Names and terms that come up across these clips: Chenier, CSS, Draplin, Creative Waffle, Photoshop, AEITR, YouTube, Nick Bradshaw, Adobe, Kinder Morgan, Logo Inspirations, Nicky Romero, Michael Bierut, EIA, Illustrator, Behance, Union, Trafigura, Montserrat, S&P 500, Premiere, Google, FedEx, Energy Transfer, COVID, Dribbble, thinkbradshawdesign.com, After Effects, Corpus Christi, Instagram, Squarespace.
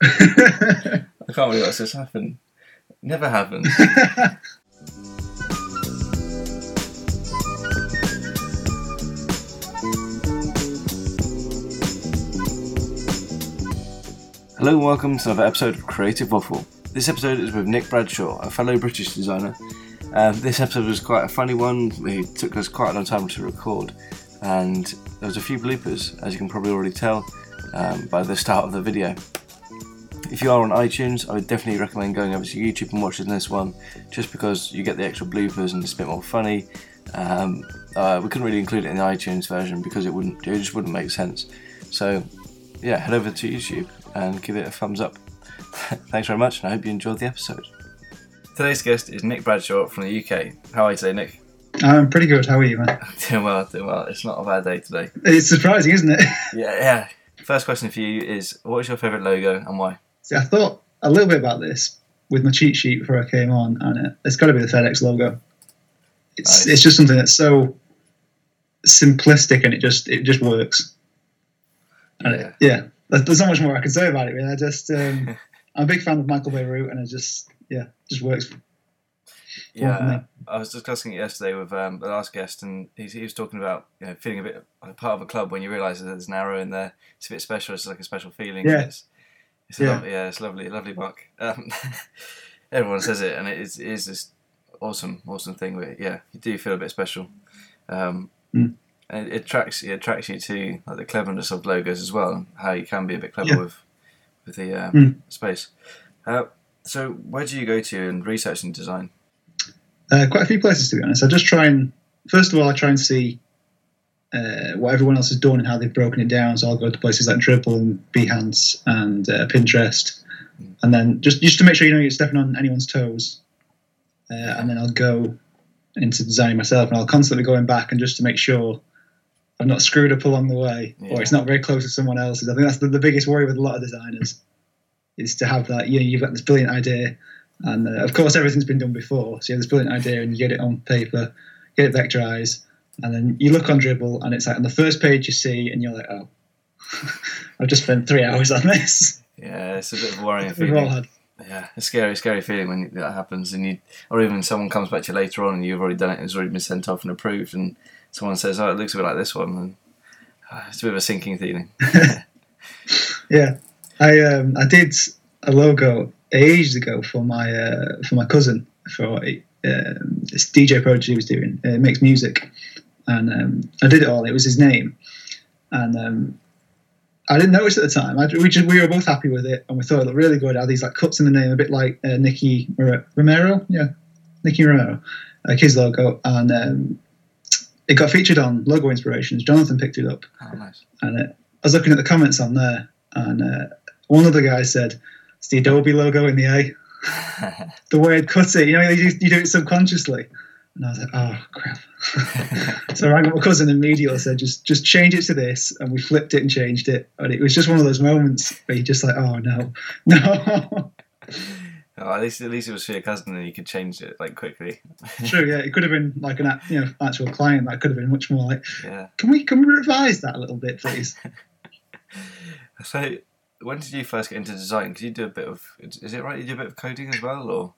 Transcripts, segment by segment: I can't believe that's just happened. Never happens. Hello and welcome to another episode of Creative Waffle. This episode is with Nick Bradshaw, a fellow British designer. This episode was quite a funny one. It took us quite a long time to record, and there was a few bloopers, as you can probably already tell by the start of the video. If you are on iTunes, I would definitely recommend going over to YouTube and watching this one, just because you get the extra bloopers and it's a bit more funny. We couldn't really include it in the iTunes version because it just wouldn't make sense. So yeah, head over to YouTube and give it a thumbs up. Thanks very much, and I hope you enjoyed the episode. Today's guest is Nick Bradshaw from the UK. How are you today, Nick? I'm pretty good. How are you, man? Doing well. It's not a bad day today. It's surprising, isn't it? Yeah. First question for you is, what is your favourite logo and why? See, I thought a little bit about this with my cheat sheet before I came on, and it's got to be the FedEx logo. It's nice. It's just something that's so simplistic, and it just works. And there's not much more I can say about it. Really. I'm a big fan of Michael Bierut, and it just works. Yeah, I was discussing it yesterday with the last guest, and he was talking about, you know, feeling a bit like part of a club when you realise that there's an arrow in there. It's a bit special. It's like a special feeling. Yeah. It's lovely buck. Everyone says it, and it is this awesome thing. You do feel a bit special. And it attracts you to, like, the cleverness of logos as well, and how you can be a bit clever with the space. So where do you go to in research and design? Quite a few places, to be honest. I just try and, first of all, I try and see what everyone else has done and how they've broken it down. So I'll go to places like Dribbble and Behance and Pinterest, and then just to make sure, you know, you're stepping on anyone's toes. And then I'll go into designing myself, and I'll constantly going back and just to make sure I've not screwed up along the way, or it's not very close to someone else's. I think that's the biggest worry with a lot of designers, is to have that, you know, you've got this brilliant idea, and of course everything's been done before. So you have this brilliant idea and you get it on paper, get it vectorized. And then you look on Dribbble, and it's like on the first page you see, and you're like, oh, I've just spent 3 hours on this. Yeah, it's a bit of a worrying feeling. Yeah, it's a scary feeling when that happens. And or even someone comes back to you later on and you've already done it and it's already been sent off and approved, and someone says, oh, it looks a bit like this one. And it's a bit of a sinking feeling. Yeah. I did a logo ages ago for my cousin. For this DJ project he was doing. It makes music. And I did it all. It was his name, and I didn't notice at the time. We were both happy with it, and we thought it looked really good. I had these, like, cuts in the name, a bit like Nicky Romero, like his logo. And it got featured on Logo Inspirations. Jonathan picked it up. Oh, nice. And I was looking at the comments on there, and one other guy said, "It's the Adobe logo in the A." The way it cuts it, you know, you do it subconsciously. And I was like, oh, crap. So I rang up my cousin immediately, said, just change it to this. And we flipped it and changed it. And it was just one of those moments where you're just like, oh, no. Oh, at least it was for your cousin and you could change it, like, quickly. True, yeah. It could have been like an, you know, actual client. That could have been much more like, can we revise that a little bit, please? So when did you first get into design? Because you do a bit of, is it right, you do a bit of coding as well, or...?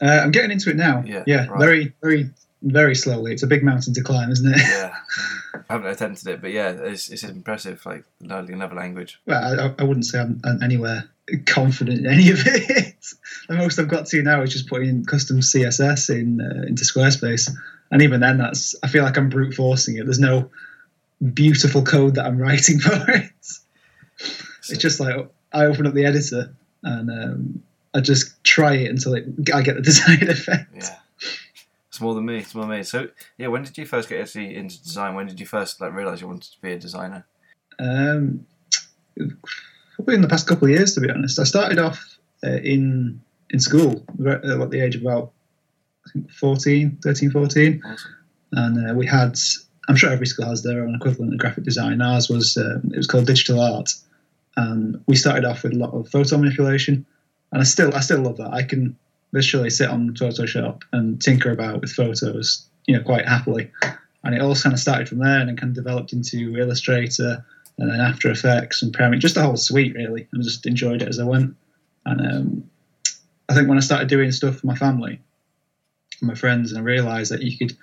I'm getting into it now. Yeah, right. Very, very, very slowly. It's a big mountain to climb, isn't it? Yeah, I haven't attempted it, but yeah, it's impressive. Like, learning another language. Well, I wouldn't say I'm anywhere confident in any of it. The most I've got to now is just putting in custom CSS into Squarespace, and even then, I feel like I'm brute forcing it. There's no beautiful code that I'm writing for it. So, it's just like I open up the editor and. I just try it until I get the desired effect. Yeah, it's more than me. So yeah, when did you first get actually into design? When did you first, like, realise you wanted to be a designer? Probably in the past couple of years, to be honest. I started off in school at the age of about, I think, 13, 14. Awesome. And we had, I'm sure every school has their own equivalent of graphic design. Ours was, it was called digital art. And we started off with a lot of photo manipulation. And I still love that. I can literally sit on Photoshop and tinker about with photos, you know, quite happily. And it all kind of started from there, and then kind of developed into Illustrator, and then After Effects and Premiere, just the whole suite really. And I just enjoyed it as I went. And I think when I started doing stuff for my family and my friends, and I realised that you could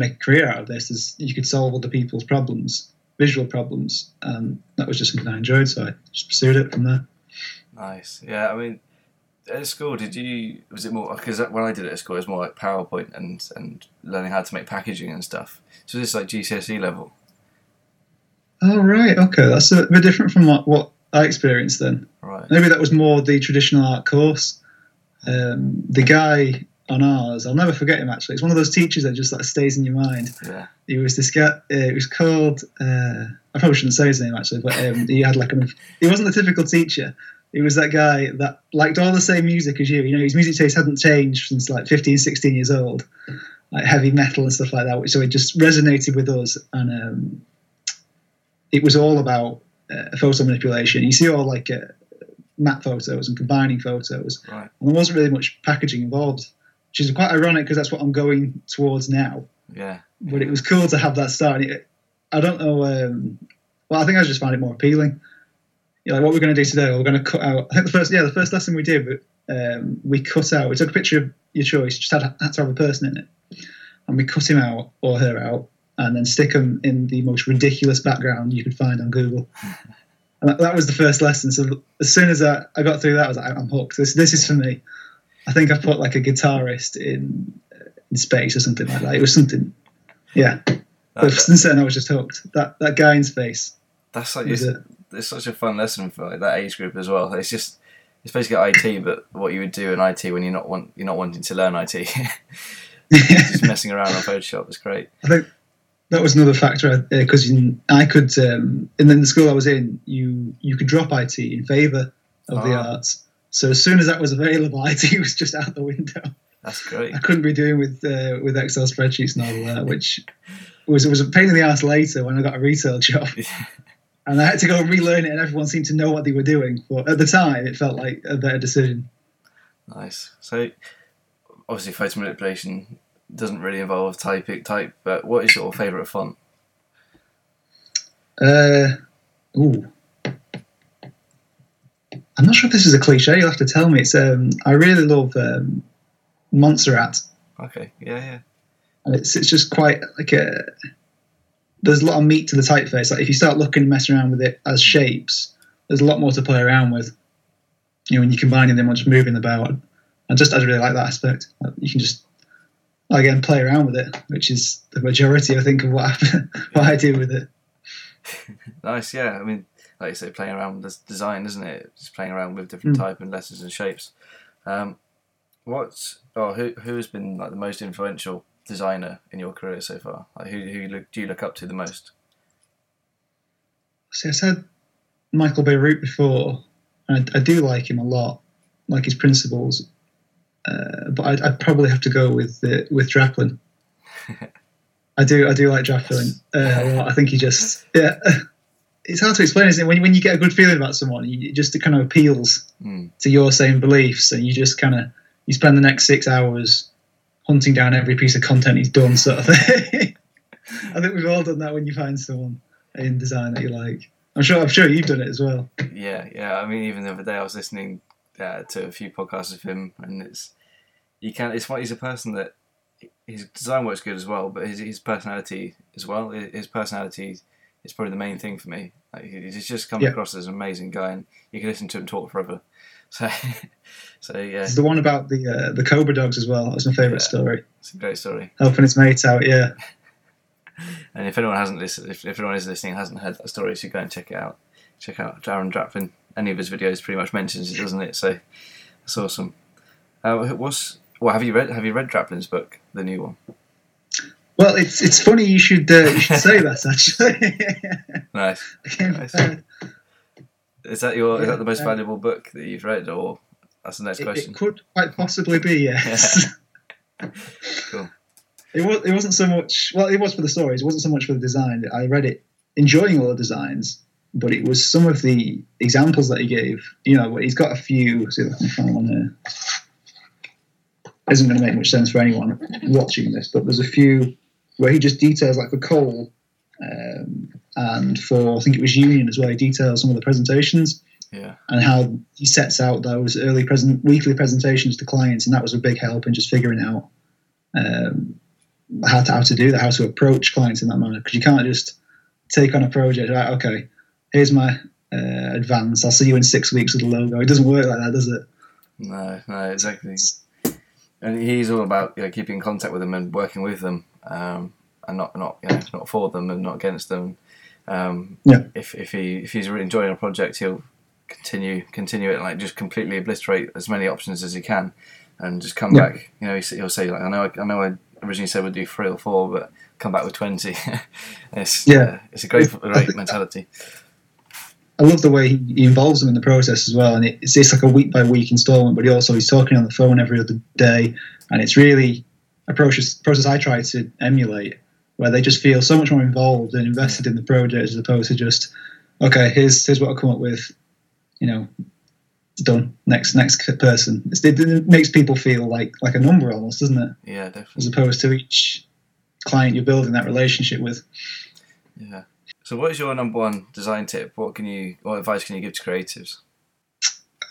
make a career out of this, you could solve other people's problems, visual problems. That was just something I enjoyed, so I just pursued it from there. Nice. Yeah, I mean, at school, was it more, because when I did it at school, it was more like PowerPoint and learning how to make packaging and stuff. So this is like GCSE level. Oh, right. Okay. That's a bit different from what I experienced then. Right. Maybe that was more the traditional art course. The guy on ours, I'll never forget him actually. It's one of those teachers that just like stays in your mind. Yeah. He was this guy. It was called. I probably shouldn't say his name actually, but he had he wasn't the typical teacher. He was that guy that liked all the same music as you. You know, his music taste hadn't changed since like 15, 16 years old, like heavy metal and stuff like that. So it just resonated with us, and it was all about photo manipulation. You see all like matte photos and combining photos. Right. And there wasn't really much packaging involved, which is quite ironic because that's what I'm going towards now. Yeah. But it was cool to have that start. I don't know. I think I just found it more appealing. You know, like what we're going to do today, we're going to cut out. I think the first lesson we did, we cut out. We took a picture of your choice, just had to have a person in it. And we cut him out or her out and then stick them in the most ridiculous background you could find on Google. And that was the first lesson. So as soon as I got through that, I was like, I'm hooked. This is for me. I think I put like a guitarist in space or something like that. It was something, yeah. But since then, I was just hooked. That guy in space. That's like it's such a fun lesson for like that age group as well. It's basically IT, but what you would do in IT when you're not wanting to learn IT, just messing around on Photoshop is great. I think that was another factor because I could, and then the school I was in, you could drop IT in favour of the arts. So as soon as that was available, IT was just out the window. That's great. I couldn't be doing with Excel spreadsheets and all that, which was a pain in the ass later when I got a retail job. Yeah. And I had to go and relearn it, and everyone seemed to know what they were doing. But at the time, it felt like a better decision. Nice. So obviously photo manipulation doesn't really involve type, but what is your favourite font? I'm not sure if this is a cliche. You'll have to tell me. It's I really love Montserrat. Okay, yeah. And it's just quite like a. There's a lot of meat to the typeface. Like if you start looking and messing around with it as shapes, there's a lot more to play around with. You know, when you're combining them, or just moving them about. And I really like that aspect. You can just again play around with it, which is the majority, I think, of what I do with it. Nice, yeah. I mean. Like you say, playing around with design, isn't it? Just playing around with different type and letters and shapes. Who has been like the most influential designer in your career so far? Like who do you look up to the most? See, I said Michael Bierut before, and I do like him a lot, like his principles. But I'd probably have to go with Draplin. I do like Draplin a lot. I think he just yeah. It's hard to explain, isn't it? When you get a good feeling about someone, it just kind of appeals to your same beliefs, and you just kind of you spend the next 6 hours hunting down every piece of content he's done, sort of thing. I think we've all done that when you find someone in design that you like. I'm sure you've done it as well. Yeah. I mean, even the other day I was listening to a few podcasts of him, and he's a person that his design work's good as well, but his personality as well. His personality. It's probably the main thing for me. Like, he's just come across as an amazing guy, and you can listen to him talk forever. So yeah. It's the one about the Cobra dogs as well. That was my favourite story. It's a great story. Helping his mates out, yeah. And if anyone hasn't listened, if anyone is listening and hasn't heard that story, so go and check it out. Check out Darren Draplin. Any of his videos pretty much mentions it, doesn't it? So that's awesome. Have you read Draplin's book, the new one? Well, it's funny you should say that actually. Nice. Is that the most valuable book that you've read, or that's the next question? It could quite possibly be, yes. Yeah. Cool. It was for the stories. It wasn't so much for the design. I read it, enjoying all the designs, but it was some of the examples that he gave. You know, he's got a few. See if I can find one here. Isn't going to make much sense for anyone watching this, but there's a few where he just details, like for Cole, and for, I think it was Union as well, he details some of the presentations. Yeah. And how he sets out those early weekly presentations to clients, and that was a big help in just figuring out how to do that, how to approach clients in that manner, because you can't just take on a project, right, okay, here's my advance, I'll see you in 6 weeks with a logo. It doesn't work like that, does it? No, exactly. And he's all about, you know, keeping in contact with them and working with them, and not you know, not for them and not against them. Yeah. If he's really enjoying a project, he'll continue it, and like just completely obliterate as many options as he can, and just come back. You know, he'll say like, I know I originally said we'd do 3 or 4, but come back with 20. It's a great mentality. I love the way he involves them in the process as well, and it's like a week by week installment. But he's talking on the phone every other day, and it's really a process I try to emulate, where they just feel so much more involved and invested in the project as opposed to just, okay, here's what I come up with, you know, done. Next person. It makes people feel like a number almost, doesn't it? Yeah, definitely. As opposed to each client you're building that relationship with. Yeah. So what is your number one design tip? What advice can you give to creatives?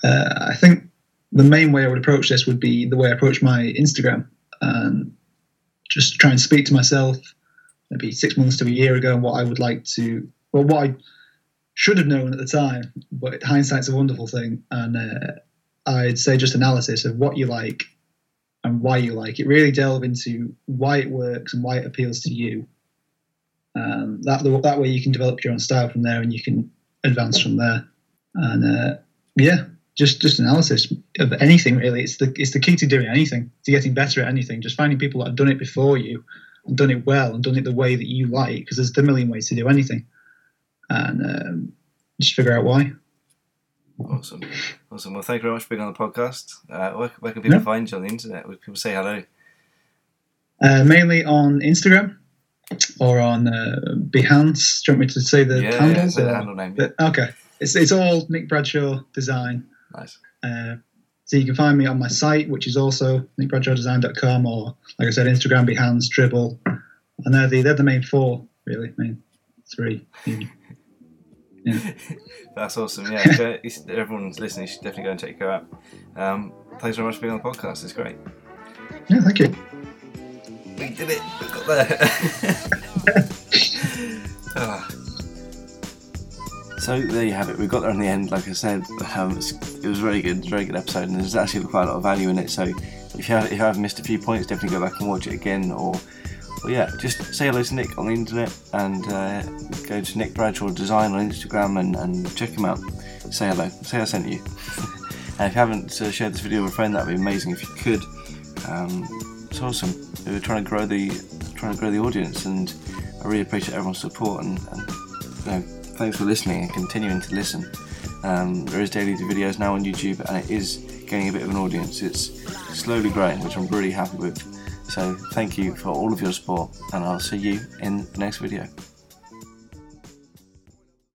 I think the main way I would approach this would be the way I approach my Instagram. Just try and speak to myself maybe 6 months to a year ago and what I would like to, or what I should have known at the time, but hindsight's a wonderful thing. And I'd say just analysis of what you like and why you like it. Really delve into why it works and why it appeals to you. That way you can develop your own style from there, and you can advance from there. And just analysis of anything really. It's the key to doing anything, to getting better at anything. Just finding people that have done it before you and done it well and done it the way that you like, because there's a million ways to do anything. And just figure out why. Awesome. Well, thank you very much for being on the podcast. Where can people find you on the internet? Where can people say hello? Mainly on Instagram. Or on Behance. Do you want me to say the handles? Yeah, the handle name. Yeah. Okay. It's all Nick Bradshaw Design. Nice. So you can find me on my site, which is also thinkbradshawdesign.com, or, like I said, Instagram, Behance, Dribbble. And they're the main four, really. Main three. Yeah. That's awesome. Yeah, everyone's listening, you should definitely go and check her out. Thanks very much for being on the podcast. It's great. Yeah, thank you. We did it. We got there. So there you have it. We got there in the end. Like I said, it was very good. Very good episode, and there's actually quite a lot of value in it. So if you have missed a few points, definitely go back and watch it again. Or just say hello to Nick on the internet, and go to Nick Bradshaw Design on Instagram and check him out. Say hello. Say I sent you. And if you haven't shared this video with a friend, that'd be amazing if you could. It's awesome. We were trying to grow the audience, and I really appreciate everyone's support and thanks for listening and continuing to listen. There is daily videos now on YouTube, and it is gaining a bit of an audience. It's slowly growing, which I'm really happy with. So thank you for all of your support, and I'll see you in the next video.